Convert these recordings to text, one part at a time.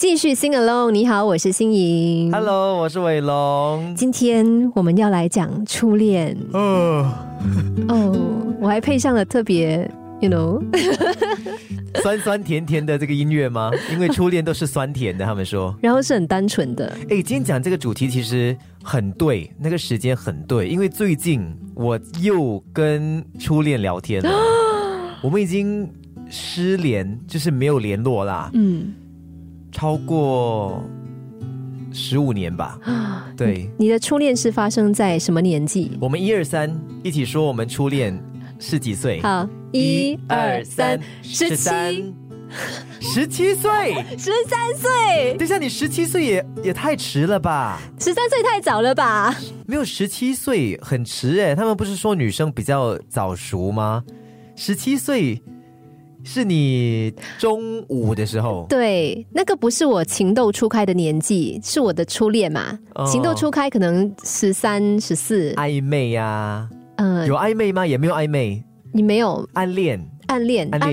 继续Sing Along， 你好，我是欣莹。Hello， 我是伟龙。今天我们要来讲初恋。我还配上了特别 ，you know， 酸酸甜甜的这个音乐吗？因为初恋都是酸甜的，他们说。然后是很单纯的。哎，今天讲这个主题其实很对，那个时间很对，因为最近我又跟初恋聊天了，我们已经失联，就是没有联络啦。嗯。超过15年吧，对。你的初恋是发生在什么年纪？我们1、2、3一起说，我们初恋是几岁？好，1、2、3，17，17岁，13岁。等一下，你17岁也太迟了吧？13岁太早了吧？没有，17岁很迟哎。他们不是说女生比较早熟吗？17岁。是你中午的时候，对，那个不是我情窦初开的年纪，是我的初恋嘛。情窦初开可能13、14，暧昧啊，有暧昧吗？也没有暧昧，你没有暗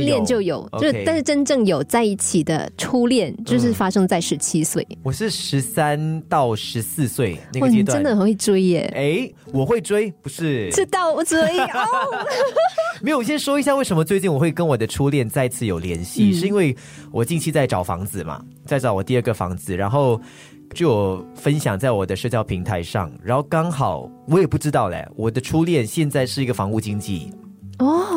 恋就有，就是，但是真正有在一起的初恋，就是发生在17岁。我是13到14岁那个阶段。你真的很会追耶！哎，我会追，不是知道我追哦。没有，我先说一下为什么最近我会跟我的初恋再次有联系，是因为我近期在找房子嘛，在找我第二个房子，然后就有分享在我的社交平台上，然后刚好我也不知道嘞，我的初恋现在是一个房屋经纪。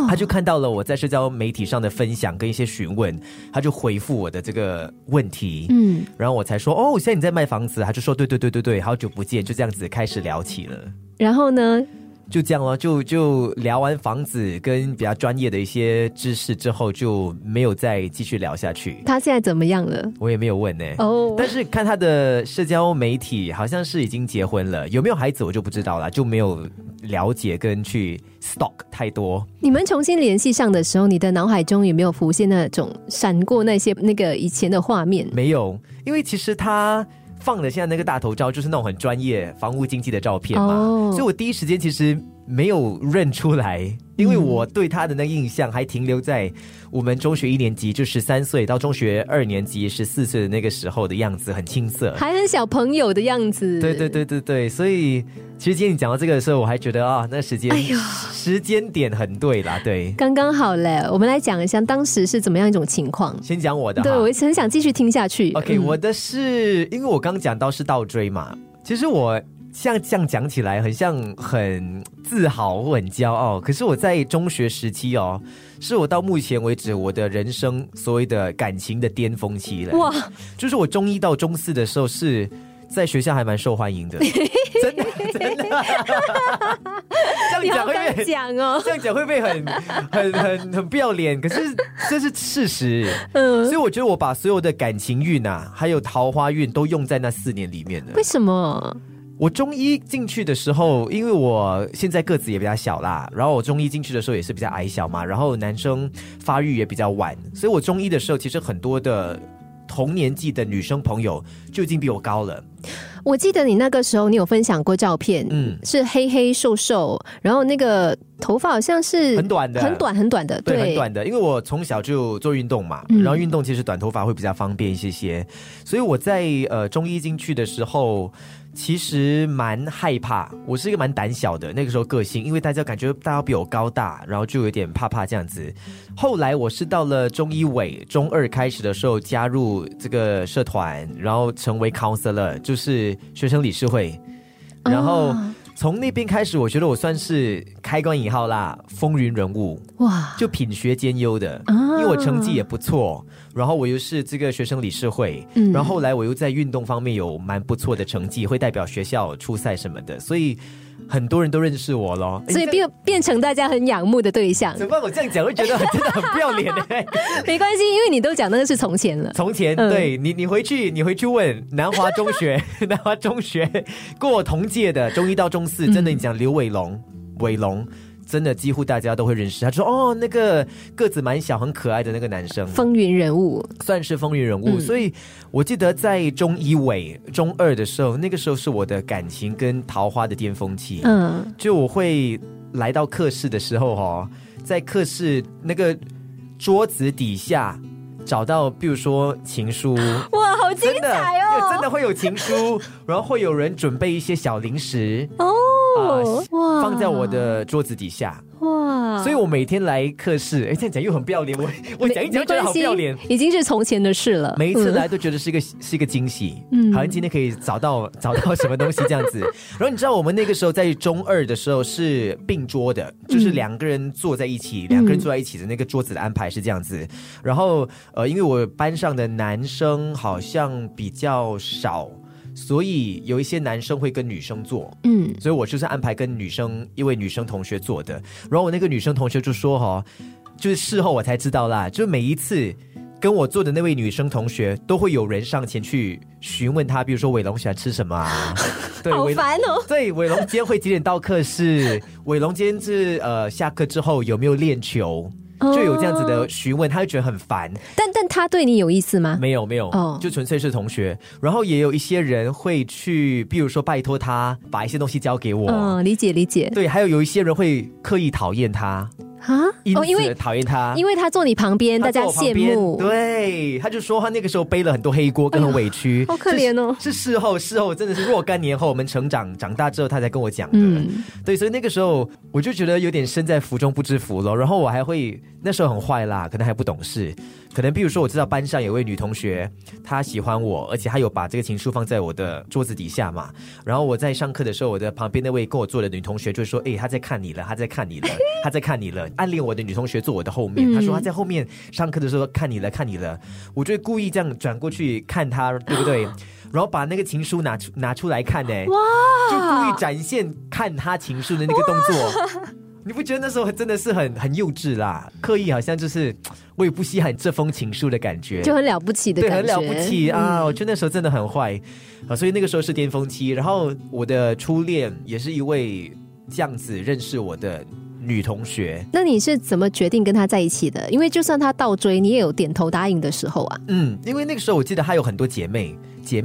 他就看到了我在社交媒体上的分享跟一些询问，他就回复我的这个问题，然后我才说哦，现在你在卖房子，他就说对，好久不见，就这样子开始聊起了。然后呢，就这样了，就聊完房子跟比较专业的一些知识之后，就没有再继续聊下去。他现在怎么样了？我也没有问呢。但是看他的社交媒体，好像是已经结婚了，有没有孩子我就不知道了，就没有了解跟去 stalk 太多。你们重新联系上的时候，你的脑海中有没有浮现那种闪过那些那个以前的画面？没有，因为其实他放的现在那个大头照就是那种很专业房屋经纪的照片嘛，所以我第一时间其实没有认出来，因为我对他的那印象还停留在我们中学1年级，就13岁到中学2年级14岁的那个时候的样子，很青涩，还很小朋友的样子。对，所以其实今天你讲到这个的时候，我还觉得啊，那时间点很对啦，对，刚刚好嘞。我们来讲一下当时是怎么样一种情况。先讲我的，对，我很想继续听下去。OK，我的是因为我刚讲到是倒追嘛，其实我。像这样讲起来很像很自豪很骄傲，可是我在中学时期哦，是我到目前为止我的人生所谓的感情的巅峰期了。哇！就是我中1到中4的时候是在学校还蛮受欢迎的。真的这样讲会不会很不要脸，可是这是事实。所以我觉得我把所有的感情运啊还有桃花运都用在那4年里面了。为什么？我中1进去的时候，因为我现在个子也比较小啦，然后我中1进去的时候也是比较矮小嘛，然后男生发育也比较晚，所以我中1的时候其实很多的同年纪的女生朋友就已经比我高了。我记得你那个时候你有分享过照片，是黑黑瘦瘦，然后那个头发好像是很短的， 对，很短的，因为我从小就做运动嘛，然后运动其实短头发会比较方便一些，所以我在中1进去的时候其实蛮害怕，我是一个蛮胆小的那个时候个性，因为大家感觉大家比我高大，然后就有点怕怕这样子。后来我是到了中1尾中2开始的时候加入这个社团，然后成为 counselor， 就是学生理事会，然后从那边开始我觉得我算是开关引号啦风云人物。哇！就品学兼优的，因为我成绩也不错，然后我又是这个学生理事会，然后后来我又在运动方面有蛮不错的成绩，会代表学校出赛什么的，所以很多人都认识我咯，所以变成大家很仰慕的对象。怎么办？我这样讲会觉得真的很不要脸欸。没关系，因为你都讲那个是从前了。从前，对，你回去问南华中学跟我同届的中1到中4，真的你讲刘伟龙，伟龙。真的几乎大家都会认识，他说哦，那个个子蛮小很可爱的那个男生，风云人物，算是风云人物。所以我记得在中1尾中2的时候，那个时候是我的感情跟桃花的巅峰期。就我会来到课室的时候，在课室那个桌子底下找到比如说情书。哇，好好精彩哦！真的会有情书，然后会有人准备一些小零食哦、放在我的桌子底下。哇！所以我每天来课室，哎，这样讲又很不要脸，我讲一讲觉得好不要脸，已经是从前的事了。每一次来都觉得是一个惊喜，嗯，好像今天可以找到什么东西这样子。然后你知道我们那个时候在中二的时候是并桌的，就是两个人坐在一起，两个人坐在一起的那个桌子的安排是这样子。然后因为我班上的男生好像比较少。所以有一些男生会跟女生坐，嗯，所以我就是安排跟女生一位女生同学坐的。然后我那个女生同学就说哦，就是事后我才知道啦，就每一次跟我坐的那位女生同学都会有人上前去询问她，比如说伟龙喜欢吃什么啊？对，好烦哦。对，伟龙今天会几点到课室？伟龙今天是下课之后有没有练球？就有这样子的询问，他就觉得很烦。但他对你有意思吗？没有、就纯粹是同学。然后也有一些人会去，比如说拜托他把一些东西交给我。嗯，理解。对，还有一些人会刻意讨厌他。啊，因为讨厌他，因为他坐你旁边，大家羡慕。对，他就说他那个时候背了很多黑锅，跟很委屈，好可怜哦。是事后真的是若干年后，我们长大之后，他才跟我讲的。嗯，对，所以那个时候我就觉得有点身在福中不知福了。然后我还会那时候很坏啦，可能还不懂事。可能比如说我知道班上有位女同学她喜欢我，而且她有把这个情书放在我的桌子底下嘛，然后我在上课的时候，我的旁边那位跟我坐的女同学就说，她在看你了，她在看你了暗恋我的女同学坐我的后面，她说她在后面上课的时候看你了，我就故意这样转过去看她，对不对？然后把那个情书拿出来看，哇，就故意展现看她情书的那个动作。你不觉得那时候真的是很幼稚啦，刻意好像就是我也不稀罕这封情书的感觉，就很了不起的感觉。对，很了不起啊！我觉得那时候真的很坏啊，所以那个时候是巅峰期。然后我的初恋也是一位这样子认识我的女同学。那你是怎么决定跟她在一起的？因为就算她倒追，你也有点头答应的时候啊。嗯，因为那个时候我记得她有很多姐妹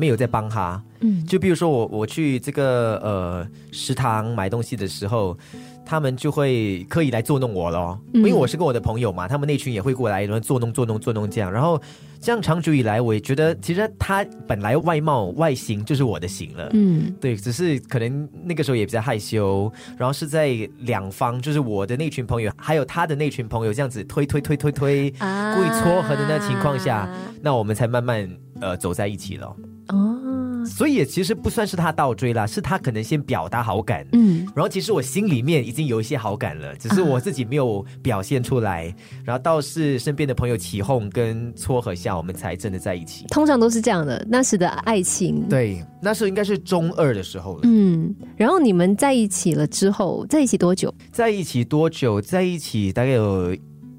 有在帮她。嗯，就比如说我去这个食堂买东西的时候，他们就会刻意来作弄我咯，因为我是跟我的朋友嘛，他们那群也会过来，然后作弄这样。然后这样长久以来，我也觉得其实他本来外形就是我的型了，嗯，对，只是可能那个时候也比较害羞，然后是在两方，就是我的那群朋友还有他的那群朋友这样子推，故意撮合的那情况下，那我们才慢慢走在一起了。所以也其实不算是他倒追啦，是他可能先表达好感，嗯，然后其实我心里面已经有一些好感了，只是我自己没有表现出来，然后倒是身边的朋友起哄跟撮合下，我们才真的在一起。通常都是这样的，那时的爱情。对，那时候应该是中二的时候了。嗯，然后你们在一起了之后，在一起多久？在一起大概有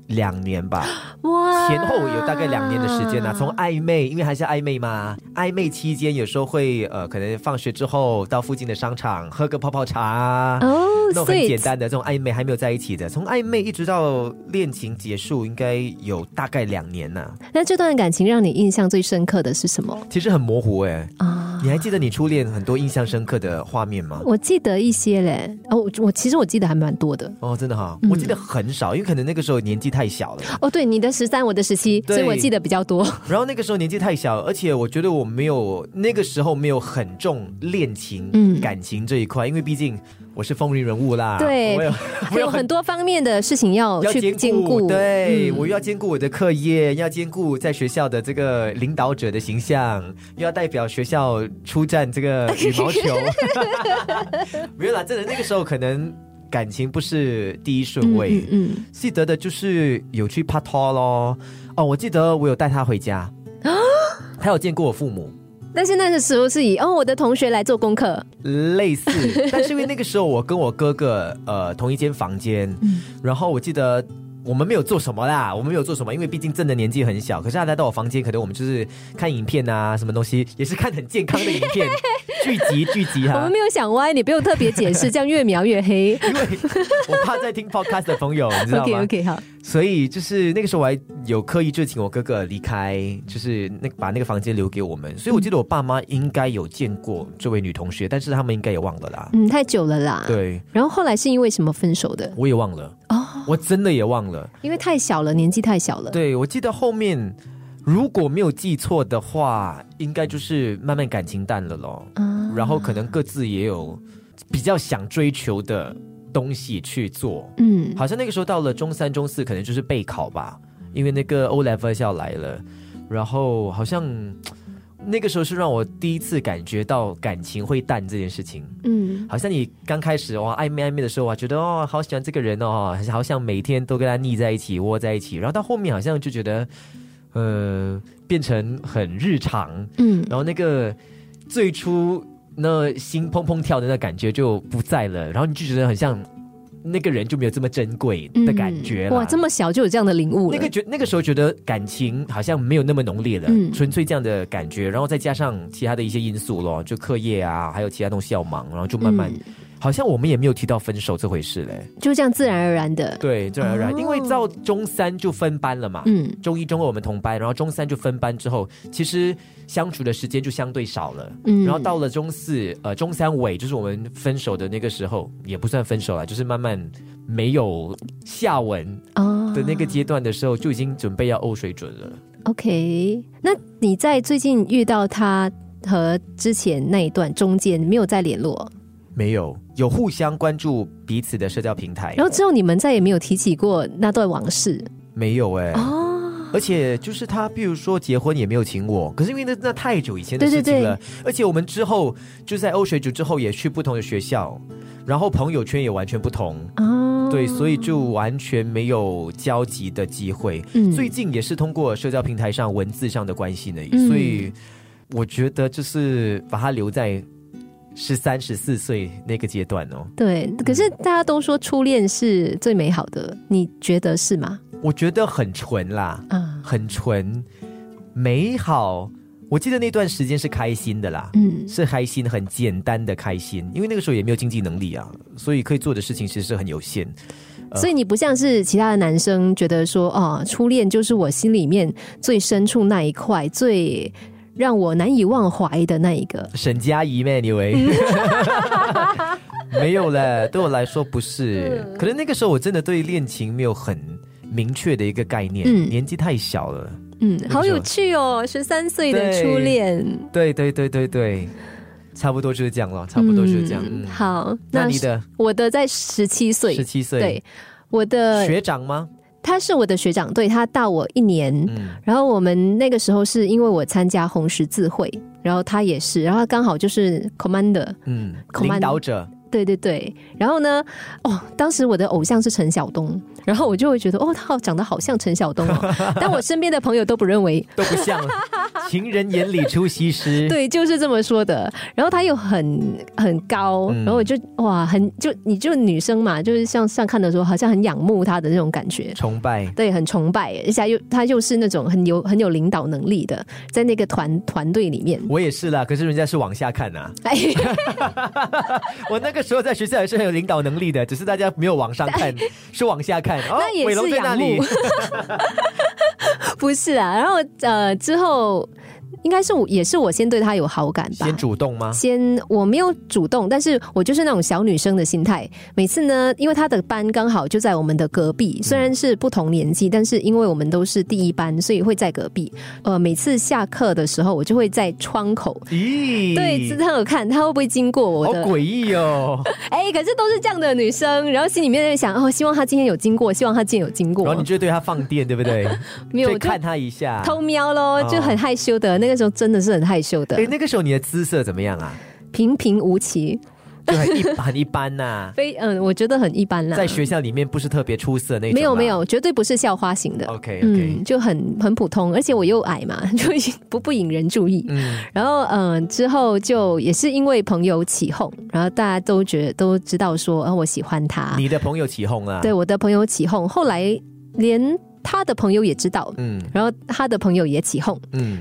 2年吧，哇，前后有大概2年的时间啊。从暧昧，因为还是暧昧嘛，暧昧期间有时候会可能放学之后到附近的商场喝个泡泡茶，那种很简单的这种暧昧，还没有在一起的。从暧昧一直到恋情结束，应该有大概2年啊。那这段感情让你印象最深刻的是什么？其实很模糊你还记得你初恋很多印象深刻的画面吗？我记得一些嘞，我其实我记得还蛮多的。哦，真的哈，我记得很少，因为可能那个时候年纪太小了。哦，对，你的13，我的17，所以我记得比较多。然后那个时候年纪太小，而且我觉得我没有那个时候没有很重恋情、感情这一块，因为毕竟我是风云人物啦，对，我有很多方面的事情要兼顾。对，我又要兼顾我的课业，要兼顾在学校的这个领导者的形象，又要代表学校出战这个羽毛球。没有啦，真的那个时候可能感情不是第一顺位。记得的就是有去拍拖咯。哦，我记得我有带他回家，他有见过我父母。但是那个时候是以我的同学来做功课，类似。但是因为那个时候我跟我哥哥同一间房间，然后我记得我们没有做什么，因为毕竟真的年纪很小。可是他来到我房间，可能我们就是看影片啊，什么东西也是看很健康的影片。聚集哈，我们没有想歪，你不用特别解释，这样越描越黑。因为我怕在听 podcast 的朋友，你知道吗 ？OK， 好。所以就是那个时候我还有刻意就请我哥哥离开，就是把那个房间留给我们。所以我记得我爸妈应该有见过这位女同学，但是他们应该也忘了啦。嗯，太久了啦。对。然后后来是因为什么分手的？我也忘了。哦，我真的也忘了，因为太小了，年纪太小了。对，我记得后面。如果没有记错的话应该就是慢慢感情淡了咯、啊、然后可能各自也有比较想追求的东西去做，嗯，好像那个时候到了中三中四可能就是备考吧，因为那个 O-Level 要来了，然后好像那个时候是让我第一次感觉到感情会淡这件事情，嗯，好像你刚开始哇暧昧暧昧的时候啊，觉得哦好喜欢这个人哦，好像每天都跟他腻在一起窝在一起，然后到后面好像就觉得变成很日常，嗯，然后那个最初那心砰砰跳的那感觉就不在了，然后你就觉得很像那个人就没有这么珍贵的感觉了、嗯、哇这么小就有这样的领悟了、那个时候觉得感情好像没有那么浓烈了、嗯、纯粹这样的感觉，然后再加上其他的一些因素咯，就课业啊还有其他东西要忙，然后就慢慢、嗯、好像我们也没有提到分手这回事嘞，就这样自然而然的，对自然而然、哦、因为到中三就分班了嘛、嗯、中一中二我们同班，然后中三就分班之后其实相处的时间就相对少了、嗯、然后到了中四中三尾就是我们分手的那个时候，也不算分手啦，就是慢慢没有下文的那个阶段的时候、哦、就已经准备要欧水准了。 OK， 那你在最近遇到他和之前那一段中间没有再联络？没有，有互相关注彼此的社交平台，然后之后你们再也没有提起过那段往事？没有耶、欸哦，而且就是他比如说结婚也没有请我，可是因为 那太久以前的事情了，对对对，而且我们之后就在欧水组之后也去不同的学校，然后朋友圈也完全不同、哦、对，所以就完全没有交集的机会、嗯、最近也是通过社交平台上文字上的关系呢、嗯、所以我觉得就是把他留在13、14岁那个阶段哦。对，可是大家都说初恋是最美好的、嗯、你觉得是吗？我觉得很纯啦、嗯、很纯美好，我记得那段时间是开心的啦、嗯、是开心，很简单的开心，因为那个时候也没有经济能力啊，所以可以做的事情其实是很有限、所以你不像是其他的男生觉得说哦，初恋就是我心里面最深处那一块最让我难以忘怀的那一个沈佳宜咩？你以为？没有了，对我来说不是、嗯、可能那个时候我真的对恋情没有很明确的一个概念、嗯、年纪太小了，嗯，好有趣哦，13岁的初恋，对对对对对，差不多就是这样了，差不多就是这样、嗯嗯、好，那你的？我的在17岁，17岁，对，我的学长吗？他是我的学长，对，他大我1年、嗯、然后我们那个时候是因为我参加红十字会，然后他也是，然后他刚好就是 commander、嗯、领导者，对对对，然后呢哦，当时我的偶像是陈晓东，然后我就会觉得哦，他长得好像陈晓东哦，但我身边的朋友都不认为，都不像，情人眼里出西施，对，就是这么说的。然后他又很高，然后我就、嗯、哇，很就你就女生嘛，就是像上看的时候，好像很仰慕他的那种感觉，崇拜，对，很崇拜，而且他又是那种很有领导能力的，在那个团队里面，我也是啦，可是人家是往下看啊，我那个时候在学校也是很有领导能力的，只是大家没有往上看，是往下看。哦，那也是仰慕。不是啊，然后之后应该是也是我先对他有好感吧？先主动吗？我没有主动，但是我就是那种小女生的心态。每次呢，因为他的班刚好就在我们的隔壁，虽然是不同年纪，但是因为我们都是第一班，所以会在隔壁。每次下课的时候，我就会在窗口，咦，对，真的有看他会不会经过我的，好诡异哦。哎，可是都是这样的女生，然后心里面在想哦，希望他今天有经过，希望他今天有经过。然后你就对他放电，对不对？没有，就看他一下，偷瞄咯，就很害羞的。那个时候真的是很害羞的。那个时候你的姿色怎么样啊？平平无奇，就很一般呐、啊。我觉得很一般啦。在学校里面不是特别出色那种。没有没有，绝对不是校花型的。OK，, okay. 嗯，就很普通，而且我又矮嘛，就不引人注意。嗯、然后之后就也是因为朋友起哄，然后大家都知道说啊、我喜欢他。你的朋友起哄啊？对，我的朋友起哄，后来连他的朋友也知道，嗯，然后他的朋友也起哄，嗯。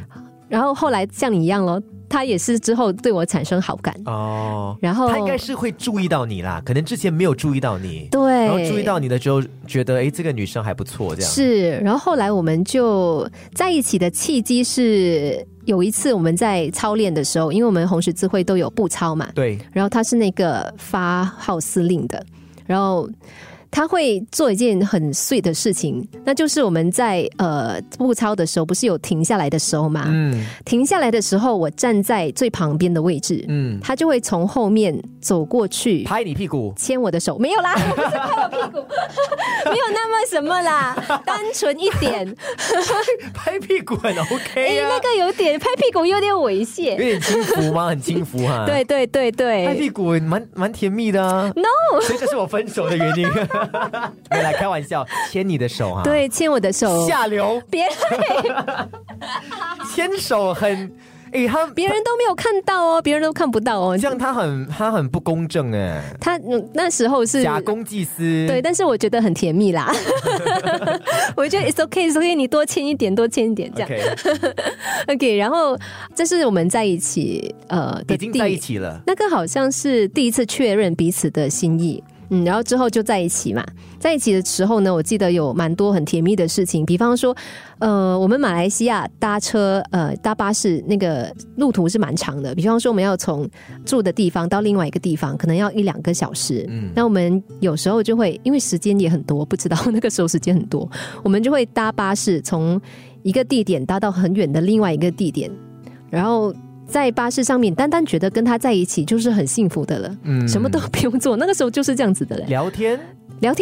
然后后来像你一样咯，他也是之后对我产生好感哦。然后他应该是会注意到你啦，可能之前没有注意到你，对，然后注意到你的时候觉得哎，这个女生还不错这样。是，然后后来我们就在一起的契机是有一次我们在操练的时候，因为我们红十字会都有步操嘛，对，然后他是那个发号司令的，然后他会做一件很碎的事情，那就是我们在步操的时候不是有停下来的时候吗？停下来的时候我站在最旁边的位置，他就会从后面走过去拍你屁股，牵我的手。没有啦，我不是拍我屁股没有那么什么啦，单纯一点拍屁股很 OK 啊，那个有点拍屁股有点猥亵，有点轻浮吗？很轻浮啊对对对对，拍屁股蛮甜蜜的啊。 No， 所以这是我分手的原因没来开玩笑，牵你的手啊。对，牵我的手，下流，别牵手很他别人都没有看到哦，别人都看不到哦，这样他很不公正哎。他那时候是假公济私，对，但是我觉得很甜蜜啦。我觉得 it's okay， it's okay， 你多牵一点，多牵一点这样。Okay. OK， 然后这是我们在一起已经在一起了，那个好像是第一次确认彼此的心意。然后之后就在一起嘛，在一起的时候呢，我记得有蛮多很甜蜜的事情，比方说，我们马来西亚搭车搭巴士那个路途是蛮长的，比方说我们要从住的地方到另外一个地方，可能要1-2个小时。那我们有时候就会因为时间也很多，不知道那个时候时间很多，我们就会搭巴士从一个地点搭到很远的另外一个地点，然后。在巴士上面单单觉得跟他在一起就是很幸福的了，什么都不用做，那个时候就是这样子的了。聊天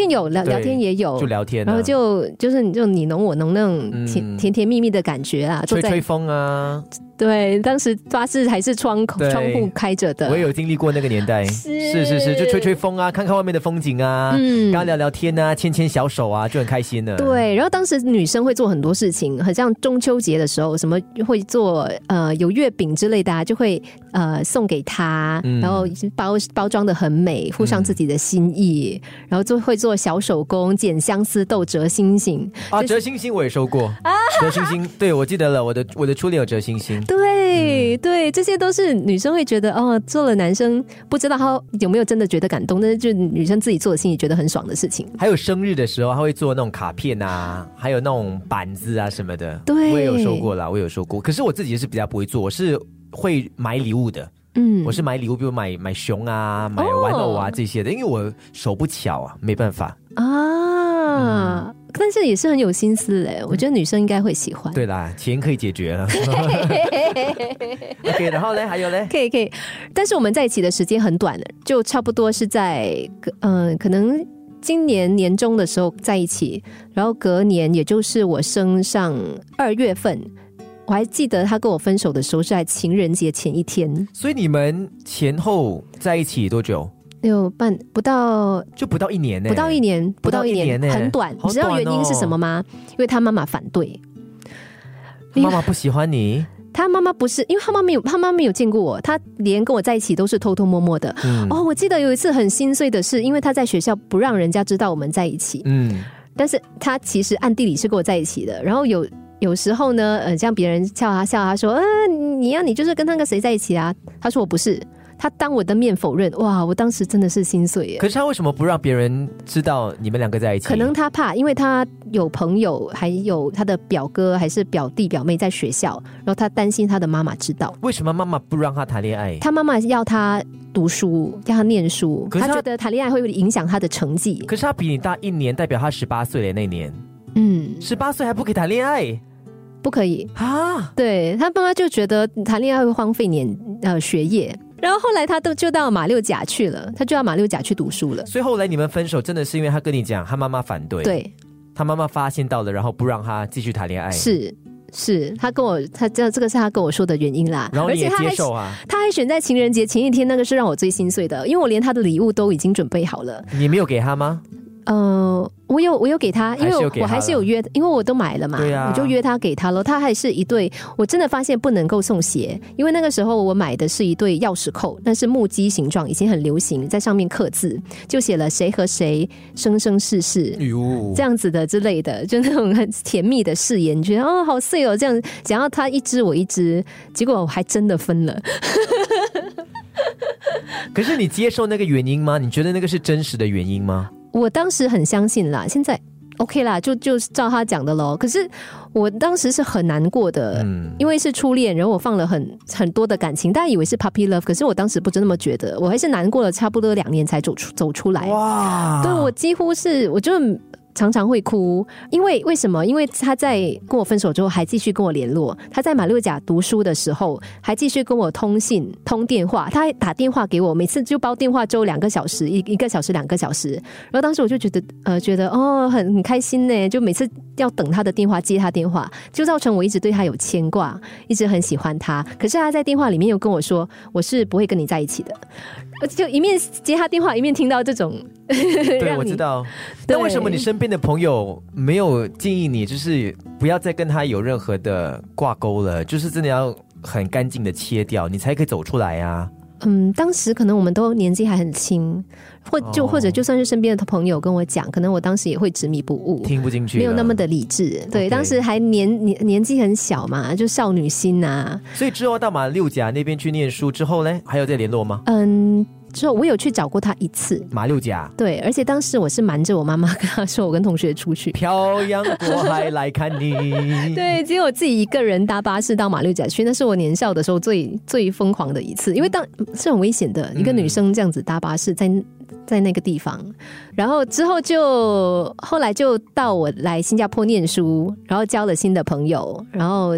有聊天也有，就聊天，然后就是你侬我侬那种甜甜蜜蜜的感觉啦，吹吹风啊。对，当时巴士还是窗户开着的，我也有经历过那个年代，是，就吹吹风啊，看看外面的风景啊，跟他聊聊天啊，牵牵小手啊，就很开心了。对，然后当时女生会做很多事情，很像中秋节的时候，什么会做有月饼之类的啊，就会送给他，然后包装的很美，附上自己的心意，然后就会做小手工，剪相思豆、折星星啊，就是，折星星我也收过啊，折星星，对，我记得了，我的初恋有折星星。对对，这些都是女生会觉得哦，做了男生不知道他有没有真的觉得感动，但是就女生自己做的心里觉得很爽的事情。还有生日的时候，他会做那种卡片啊，还有那种板子啊什么的。对，我也有收过啦，我也有收过。可是我自己是比较不会做，我是会买礼物的。我是买礼物，比如买熊啊，买玩偶啊这些的，因为我手不巧啊，没办法啊。但是也是很有心思的，我觉得女生应该会喜欢。对啦，钱可以解决了。OK， 然后呢？还有呢？可以。但是我们在一起的时间很短了，就差不多是在可能今年年中的时候在一起，然后隔年也就是我升上2月份。我还记得他跟我分手的时候是在情人节前一天。所以你们前后在一起多久？有半不到1年呢，不到一年，很短。你知道原因是什么吗？因为他妈妈反对，妈妈不喜欢你。他妈妈不是，因为他妈妈没有见过我，他连跟我在一起都是偷偷摸摸的。哦，我记得有一次很心碎的是，因为他在学校不让人家知道我们在一起。但是他其实暗地里是跟我在一起的。然后有时候呢，像别人笑他说，你就是跟那个谁在一起啊？他说我不是。他当我的面否认，哇！我当时真的是心碎耶。可是他为什么不让别人知道你们两个在一起？可能他怕，因为他有朋友，还有他的表哥还是表弟表妹在学校，然后他担心他的妈妈知道。为什么妈妈不让他谈恋爱？他妈妈要他读书，要他念书，他觉得谈恋爱会影响他的成绩。可是他比你大1年，代表他18岁的那年。18岁还不可以谈恋爱？不可以啊！对，他妈妈就觉得谈恋爱会荒废学业。然后后来他就到马六甲去了，他就到马六甲去读书了。所以后来你们分手真的是因为他跟你讲他妈妈反对，对，他妈妈发现到了，然后不让他继续谈恋爱。是，他跟我，这个是他跟我说的原因啦。然后你也接受啊？他还选在情人节前一天，那个是让我最心碎的，因为我连他的礼物都已经准备好了。你没有给他吗？我有给他，因为我还是有约，因为我都买了嘛，我就约他给他了。他还是一对，我真的发现不能够送鞋，因为那个时候我买的是一对钥匙扣，但是木屐形状，已经很流行，在上面刻字，就写了谁和谁生生世世，这样子的之类的，就那种很甜蜜的誓言，觉得哦好碎哦，这样想要他一只我一只，结果我还真的分了。可是你接受那个原因吗？你觉得那个是真实的原因吗？我当时很相信啦，现在 OK 啦，就照他讲的咯。可是我当时是很难过的，因为是初恋，然后我放了很多的感情，大家以为是 puppy love， 可是我当时不真那么觉得，我还是难过了差不多2年才走出来。哇！对，我几乎是，我就常常会哭，因为为什么？因为他在跟我分手之后还继续跟我联络，他在马六甲读书的时候还继续跟我通信、通电话，他还打电话给我，每次就煲电话粥2个小时，1个小时、2个小时。然后当时我就觉得哦，很开心呢，就每次要等他的电话、接他电话，就造成我一直对他有牵挂，一直很喜欢他。可是他在电话里面又跟我说，我是不会跟你在一起的。就一面接他电话，一面听到这种。对，我知道。但为什么你身边的朋友没有建议你，就是不要再跟他有任何的挂钩了？就是真的要很干净的切掉，你才可以走出来啊。当时可能我们都年纪还很轻，或者就算是身边的朋友跟我讲，可能我当时也会执迷不悟，听不进去，没有那么的理智。对， okay. 当时还年纪很小嘛，就少女心啊。所以之后到马六甲那边去念书之后呢，还有再联络吗？之后我有去找过他一次，马六甲。对，而且当时我是瞒着我妈妈跟她说我跟同学出去漂洋过海来看你对，结果我自己一个人搭巴士到马六甲去，那是我年少的时候最最疯狂的一次，因为当是很危险的，一个女生这样子搭巴士在那个地方。然后之后就后来就到我来新加坡念书，然后交了新的朋友，然后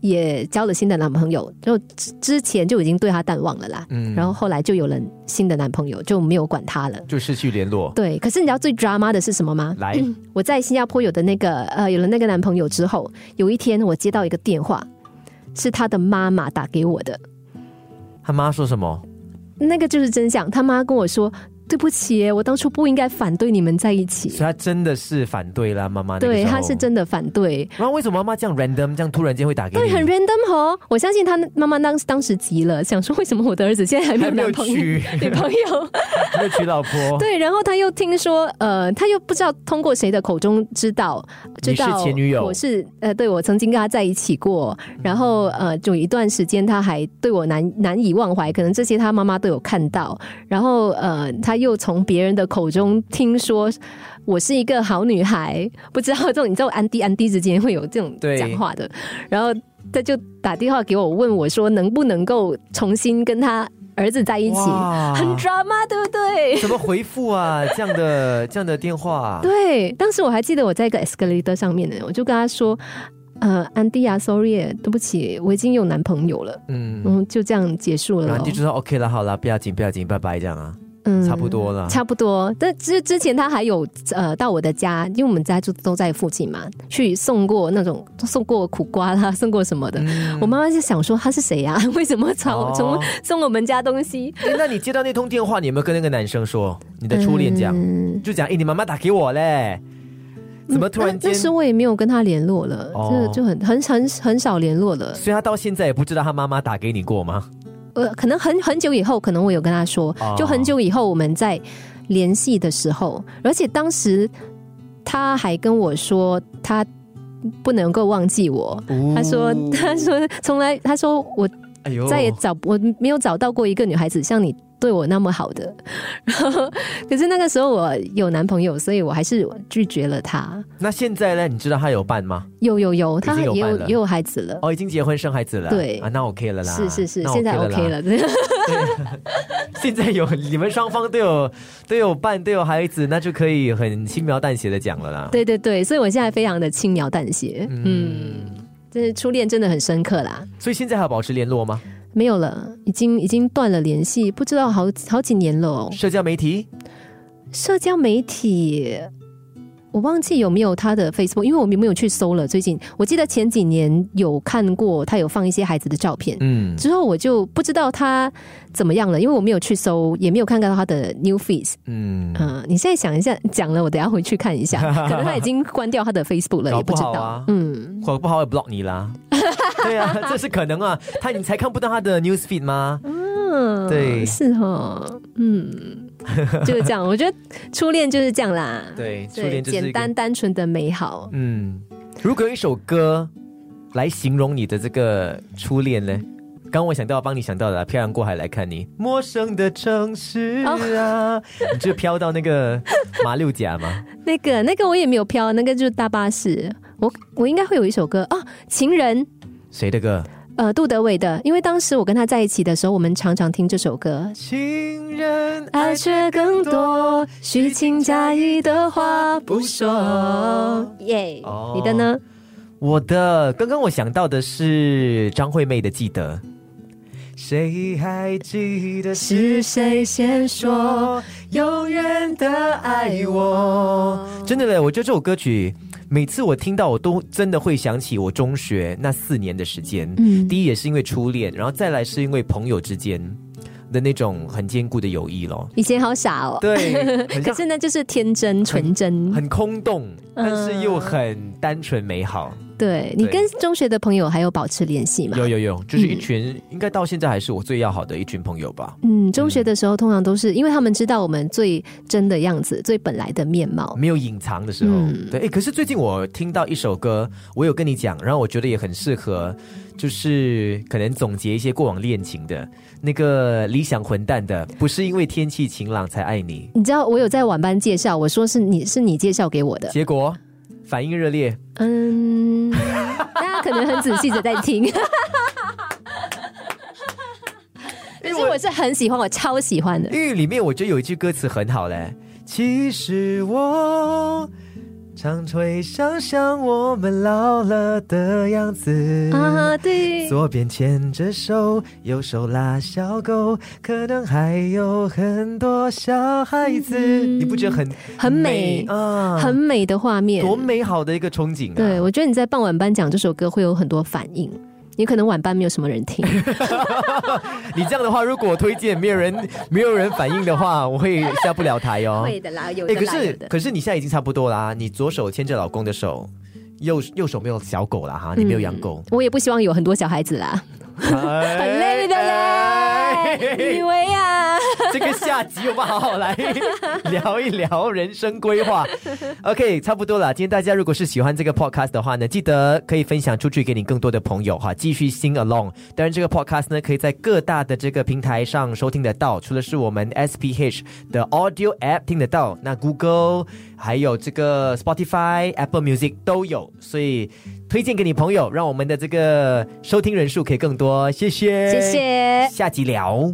也交了新的男朋友，就之前就已经对他淡忘了啦，然后后来就有了新的男朋友，就没有管他了，就失去联络。对，可是你知道最 drama 的是什么吗？来，我在新加坡有了那个男朋友之后，有一天我接到一个电话，是他的妈妈打给我的。他妈说什么？那个就是真相，他妈跟我说对不起，我当初不应该反对你们在一起。所以他真的是反对啦，妈妈那个时候。对，他是真的反对。然后为什么妈妈这样 random， 这样突然间会打给你？对，很 random 哦。我相信他妈妈当时急了，想说为什么我的儿子现在还没有男朋友、女朋友，还没有娶老婆。对，然后他又听说，他又不知道通过谁的口中知道你是前女友，我是对，我曾经跟他在一起过，然后有一段时间他还对我难以忘怀，可能这些他妈妈都有看到。然后他又从别人的口中听说我是一个好女孩，不知道这种你知道安迪之间会有这种讲话的，然后他就打电话给我问我说能不能够重新跟他儿子在一起，很 drama 对不对？怎么回复啊？这样的电话、啊、对，当时我还记得我在一个 escalator 上面呢，我就跟他说安迪啊 ，sorry， 对不起，我已经有男朋友了，就这样结束了。然后就说 OK 了，好了，不要紧，不要紧，拜拜，这样啊。差不多了，差不多。但之前他还有到我的家，因为我们家就都在附近嘛，去送过那种送过苦瓜啦，送过什么的。我妈妈就想说他是谁啊？为什么送我们家东西？那你接到那通电话，你有没有跟那个男生说你的初恋讲？就讲你妈妈打给我嘞。怎么突然间？但是我也没有跟他联络了，就很少联络了。所以他到现在也不知道他妈妈打给你过吗？可能很久以后，可能我有跟他说，就很久以后我们在联系的时候，而且当时他还跟我说他不能够忘记我，他说我再也我没有找到过一个女孩子像你对我那么好的，然后可是那个时候我有男朋友，所以我还是拒绝了他。那现在呢？你知道他有伴吗？有，他也有孩子了。哦，已经结婚生孩子了。对啊，那 OK 了啦。是，现在 OK 了。现在有你们双方都有伴，都有孩子，那就可以很轻描淡写的讲了啦。对，所以我现在非常的轻描淡写。这初恋真的很深刻啦。所以现在还有保持联络吗？没有了，已经断了联系，不知道好几年了哦。社交媒体，我忘记有没有他的 Facebook， 因为我没有去搜了。最近我记得前几年有看过他有放一些孩子的照片，之后我就不知道他怎么样了，因为我没有去搜，也没有看到他的 new feeds。你现在想一下，讲了我等一下回去看一下，可能他已经关掉他的 Facebook 了，也不知道。搞不好也 block 你啦。对啊，这是可能啊，你才看不到他的 newsfeed 吗？对，是哦，就是这样。我觉得初恋就是这样啦，对，初恋就是简单单纯的美好。如果有一首歌来形容你的这个初恋呢？刚我想到帮你想到的、啊、漂洋过海来看你，陌生的城市啊、oh. 你就飘到那个马六甲吗？那个我也没有飘，那个就是大巴士。我应该会有一首歌啊，情人。谁的歌？杜德伟的，因为当时我跟他在一起的时候，我们常常听这首歌。情人爱却更多，虚情假意的话不说。耶、yeah. oh. 你的呢？我的刚刚我想到的是张惠妹的《记得》。谁还记得是谁先说永远的爱我？真的嘞，我觉得这首歌曲每次我听到我都真的会想起我中学那4年的时间、嗯、第一也是因为初恋，然后再来是因为朋友之间的那种很坚固的友谊咯。以前好傻哦，对，可是呢就是天真纯真， 很空洞，但是又很单纯美好。对，你跟中学的朋友还有保持联系吗？有，就是一群、应该到现在还是我最要好的一群朋友吧。嗯，中学的时候通常都是因为他们知道我们最真的样子，最本来的面貌，没有隐藏的时候、对。可是最近我听到一首歌，我有跟你讲，然后我觉得也很适合，就是可能总结一些过往恋情的那个理想混蛋的，不是因为天气晴朗才爱你。你知道我有在晚班介绍，我说是你介绍给我的，结果反应热烈。嗯，大家可能很仔细的在听。可是我是很喜欢，我超喜欢的。因为里面我觉得有一句歌词很好嘞，其实我常会想象我们老了的样子啊，对，左边牵着手，右手拉小狗，可能还有很多小孩子、你不觉得很美啊？很美的画面，多美好的一个憧憬啊！对，我觉得你在傍晚班讲这首歌会有很多反应。你可能晚班没有什么人听。你这样的话，如果我推荐没有人反应的话，我会下不了台哦。会的啦，有的啦。可是你现在已经差不多啦，你左手牵着老公的手，右手没有小狗啦哈，你没有养狗。我也不希望有很多小孩子啦。很累的嘞，以为啊，这个下集我们好好来聊一聊人生规划。OK， 差不多了。今天大家如果是喜欢这个 podcast 的话呢，记得可以分享出去给你更多的朋友哈，继续 sing along。当然，这个 podcast 呢可以在各大的这个平台上收听得到，除了是我们 SPH 的 audio app 听得到，那 Google 还有这个 Spotify、Apple Music 都有，所以推荐给你朋友，让我们的这个收听人数可以更多。谢谢，下集聊。